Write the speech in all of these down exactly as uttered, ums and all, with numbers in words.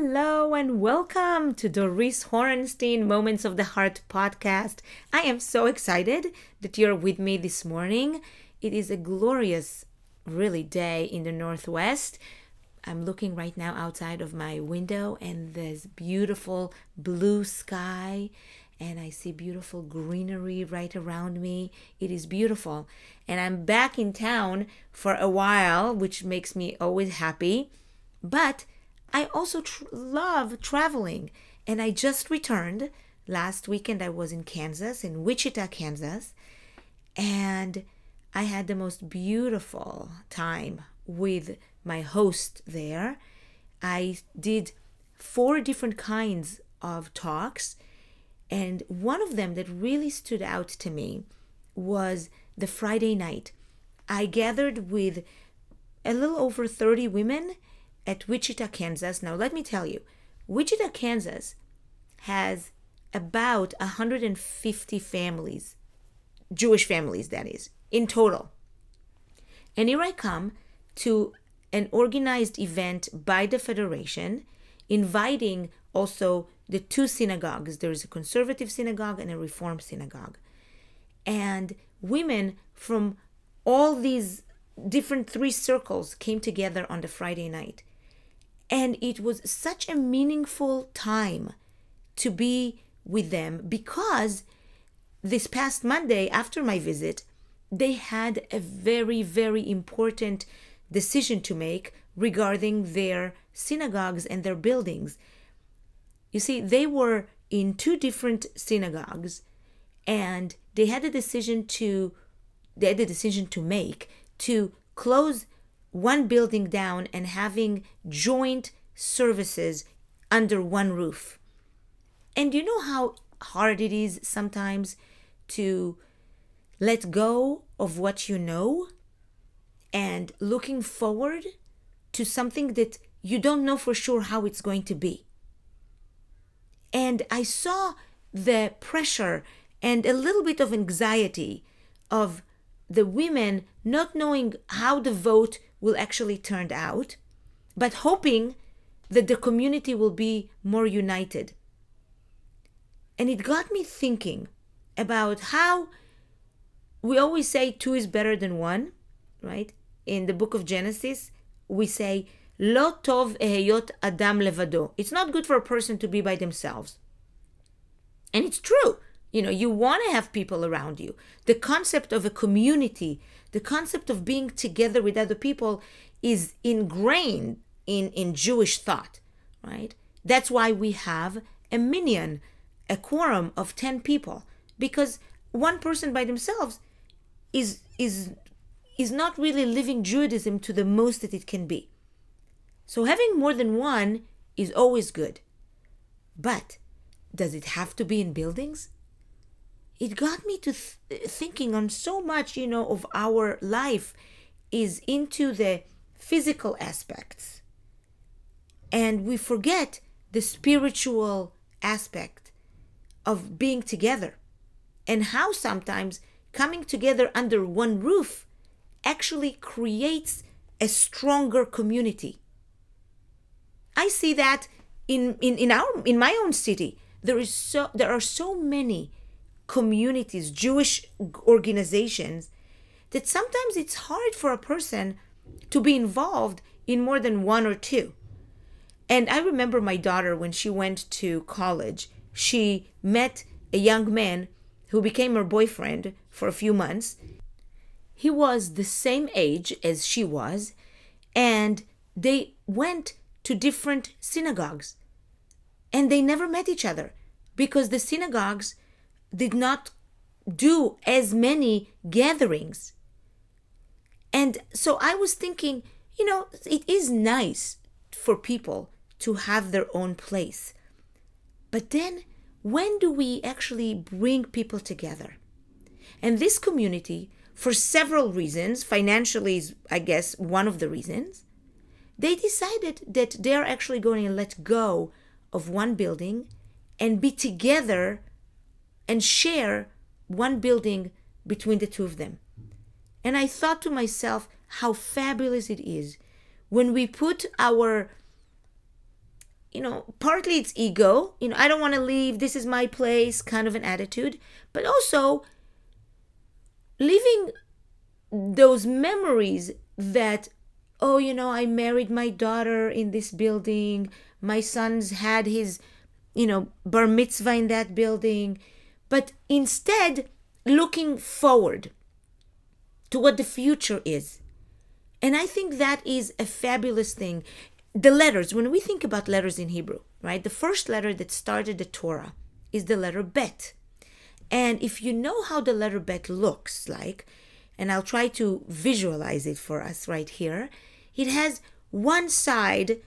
Hello and welcome to Doris Horenstein Moments of the Heart podcast. I am so excited that you're with me this morning. It is a glorious, really, day in the Northwest. I'm looking right now outside of my window and there's beautiful blue sky and I see beautiful greenery right around me. It is beautiful. And I'm back in town for a while, which makes me always happy. But I also tr- love traveling, and I just returned. Last weekend I was in Kansas, in Wichita, Kansas, and I had the most beautiful time with my host there. I did four different kinds of talks, and one of them that really stood out to me was the Friday night. I gathered with a little over thirty women at Wichita, Kansas. Now, let me tell you, Wichita, Kansas has about one hundred fifty families, Jewish families, that is, in total. And here I come to an organized event by the Federation, inviting also the two synagogues. There is a conservative synagogue and a reform synagogue. And women from all these different three circles came together on the Friday night. And it was such a meaningful time to be with them because this past Monday, after my visit, they had a very, very important decision to make regarding their synagogues and their buildings. You see, they were in two different synagogues and they had a decision to, they had a decision to make to close one building down and having joint services under one roof. And you know how hard it is sometimes to let go of what you know and looking forward to something that you don't know for sure how it's going to be. And I saw the pressure and a little bit of anxiety of the women not knowing how the vote will actually turn out, but hoping that the community will be more united. And it got me thinking about how we always say two is better than one, right? In the book of Genesis, we say, "Lo tov eheyot adam levado." It's not good for a person to be by themselves. And it's true. You know, you want to have people around you. The concept of a community, the concept of being together with other people is ingrained in, in Jewish thought, right? That's why we have a minyan, a quorum of ten people, because one person by themselves is, is, is not really living Judaism to the most that it can be. So having more than one is always good. But does it have to be in buildings? It got me to th- thinking on so much, you know, of our life is into the physical aspects. And we forget the spiritual aspect of being together and how sometimes coming together under one roof actually creates a stronger community. I see that in, in, in our in my own city. There is so there are so many communities, Jewish organizations, that sometimes it's hard for a person to be involved in more than one or two. And I remember my daughter, when she went to college, she met a young man who became her boyfriend for a few months. He was the same age as she was, and they went to different synagogues. And they never met each other because the synagogues did not do as many gatherings. And so I was thinking, you know, it is nice for people to have their own place. But then when do we actually bring people together? And this community, for several reasons, financially is, I guess, one of the reasons, they decided that they're actually going to let go of one building and be together and share one building between the two of them. And I thought to myself how fabulous it is when we put our you know, partly it's ego, you know, I don't want to leave, this is my place, kind of an attitude, but also leaving those memories that, oh, you know, I married my daughter in this building, my son's had his, you know, bar mitzvah in that building, but instead looking forward to what the future is. And I think that is a fabulous thing. The letters, when we think about letters in Hebrew, right, the first letter that started the Torah is the letter Bet. And if you know how the letter Bet looks like, and I'll try to visualize it for us right here, it has one side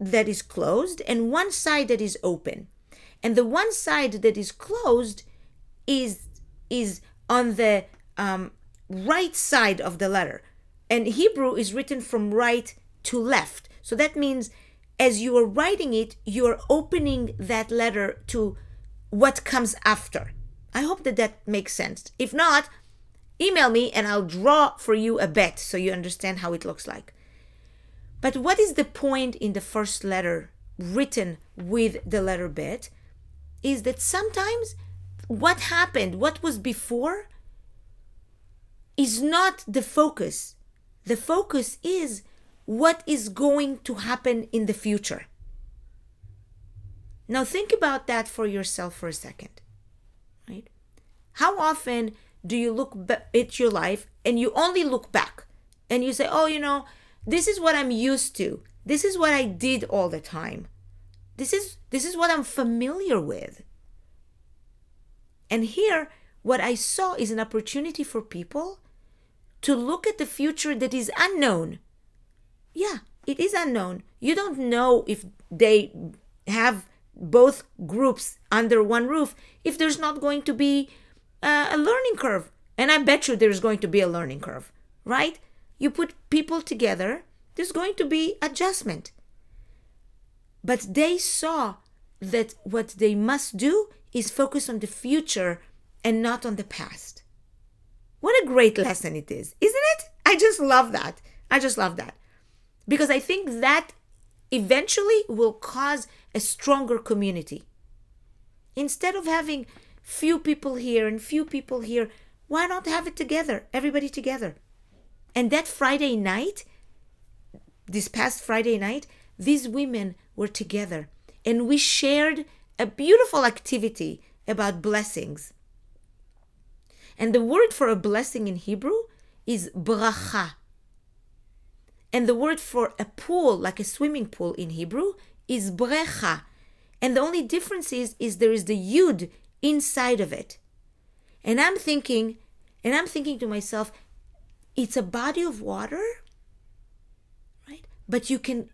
that is closed and one side that is open. And the one side that is closed is, is on the um, right side of the letter. And Hebrew is written from right to left. So that means as you are writing it, you are opening that letter to what comes after. I hope that that makes sense. If not, email me and I'll draw for you a bet so you understand how it looks like. But what is the point in the first letter written with the letter bet is that sometimes what happened, what was before, is not the focus. The focus is what is going to happen in the future. Now think about that for yourself for a second, right? How often do you look at your life and you only look back and you say, oh, you know, this is what I'm used to. This is what I did all the time. This is, this is what I'm familiar with. And here, what I saw is an opportunity for people to look at the future that is unknown. Yeah, it is unknown. You don't know if they have both groups under one roof, if there's not going to be uh, a learning curve. And I bet you there's going to be a learning curve, right? You put people together, there's going to be adjustment. But they saw that what they must do is focus on the future and not on the past. What a great lesson it is, isn't it? I just love that. I just love that. Because I think that eventually will cause a stronger community. Instead of having few people here and few people here, why not have it together, everybody together? And that Friday night, this past Friday night, these women were together and we shared a beautiful activity about blessings. And the word for a blessing in Hebrew is bracha. And the word for a pool, like a swimming pool in Hebrew, is brecha. And the only difference is, is there is the yud inside of it. And I'm thinking, and I'm thinking to myself, it's a body of water, right? But you can,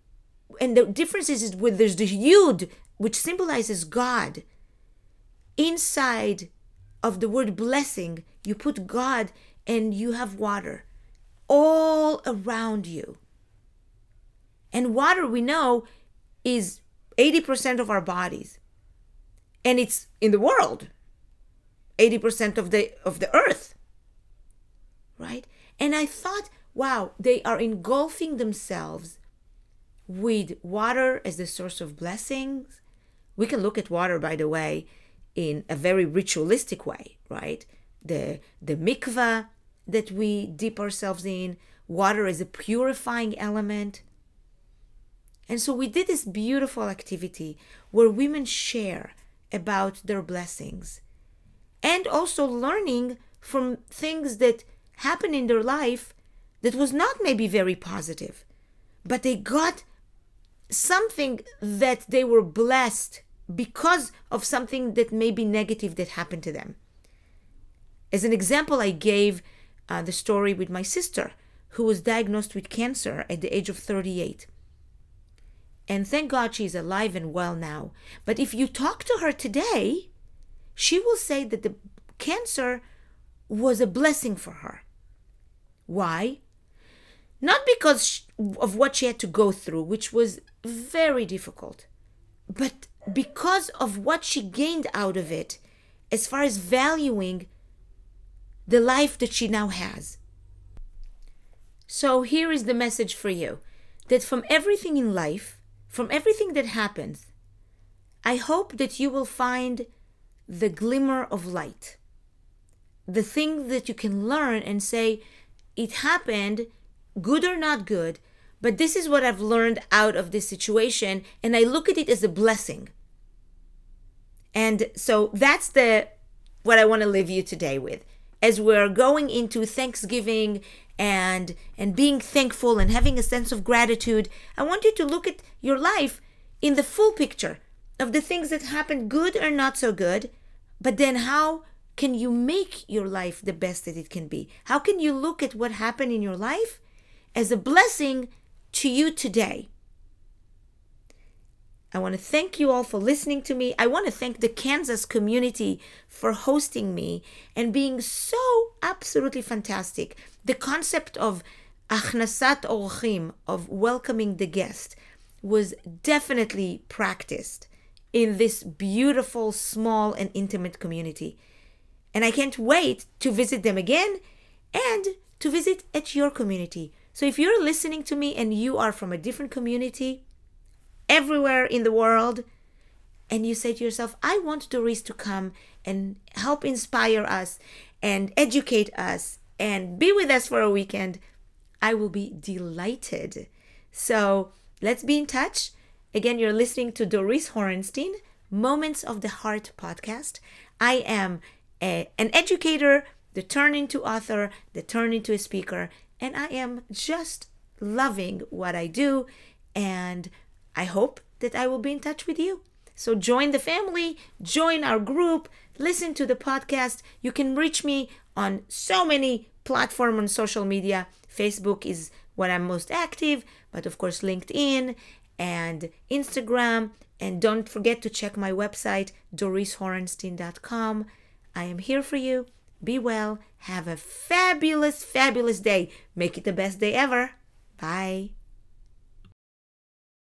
and the difference is, is where there's the yud, which symbolizes God. Inside of the word blessing, you put God and you have water all around you. And water, we know, is eighty percent of our bodies. And it's in the world, eighty percent of the of the earth, right? And I thought, wow, they are engulfing themselves with water as the source of blessings. We can look at water, by the way, in a very ritualistic way, right? The, the mikveh that we dip ourselves in, water as a purifying element. And so we did this beautiful activity where women share about their blessings and also learning from things that happened in their life that was not maybe very positive, but they got something that they were blessed because of something that may be negative that happened to them. As an example, I gave uh, the story with my sister who was diagnosed with cancer at the age of thirty-eight. And thank God she's alive and well now. But if you talk to her today, she will say that the cancer was a blessing for her. Why? Not because of what she had to go through, which was very difficult, but because of what she gained out of it, as far as valuing the life that she now has. So here is the message for you, that from everything in life, from everything that happens, I hope that you will find the glimmer of light, the thing that you can learn and say, it happened, good or not good, but this is what I've learned out of this situation, and I look at it as a blessing. And so that's the what I want to leave you today with. As we're going into Thanksgiving and, and being thankful and having a sense of gratitude, I want you to look at your life in the full picture of the things that happened, good or not so good, but then how can you make your life the best that it can be? How can you look at what happened in your life as a blessing to you today? I want to thank you all for listening to me. I want to thank the Kansas community for hosting me and being so absolutely fantastic. The concept of achnasat orchim, of welcoming the guest, was definitely practiced in this beautiful, small, and intimate community. And I can't wait to visit them again and to visit at your community. So if you're listening to me and you are from a different community everywhere in the world, and you say to yourself, I want Doris to come and help inspire us and educate us and be with us for a weekend, I will be delighted. So let's be in touch. Again, you're listening to Doris Horenstein, Moments of the Heart podcast. I am a, an educator, the turn into author, the turn into a speaker, and I am just loving what I do, and I hope that I will be in touch with you. So join the family, join our group, listen to the podcast. You can reach me on so many platforms on social media. Facebook is what I'm most active, but of course LinkedIn and Instagram. And don't forget to check my website, Doris Horenstein dot com. I am here for you. Be well. Have a fabulous, fabulous day. Make it the best day ever. Bye.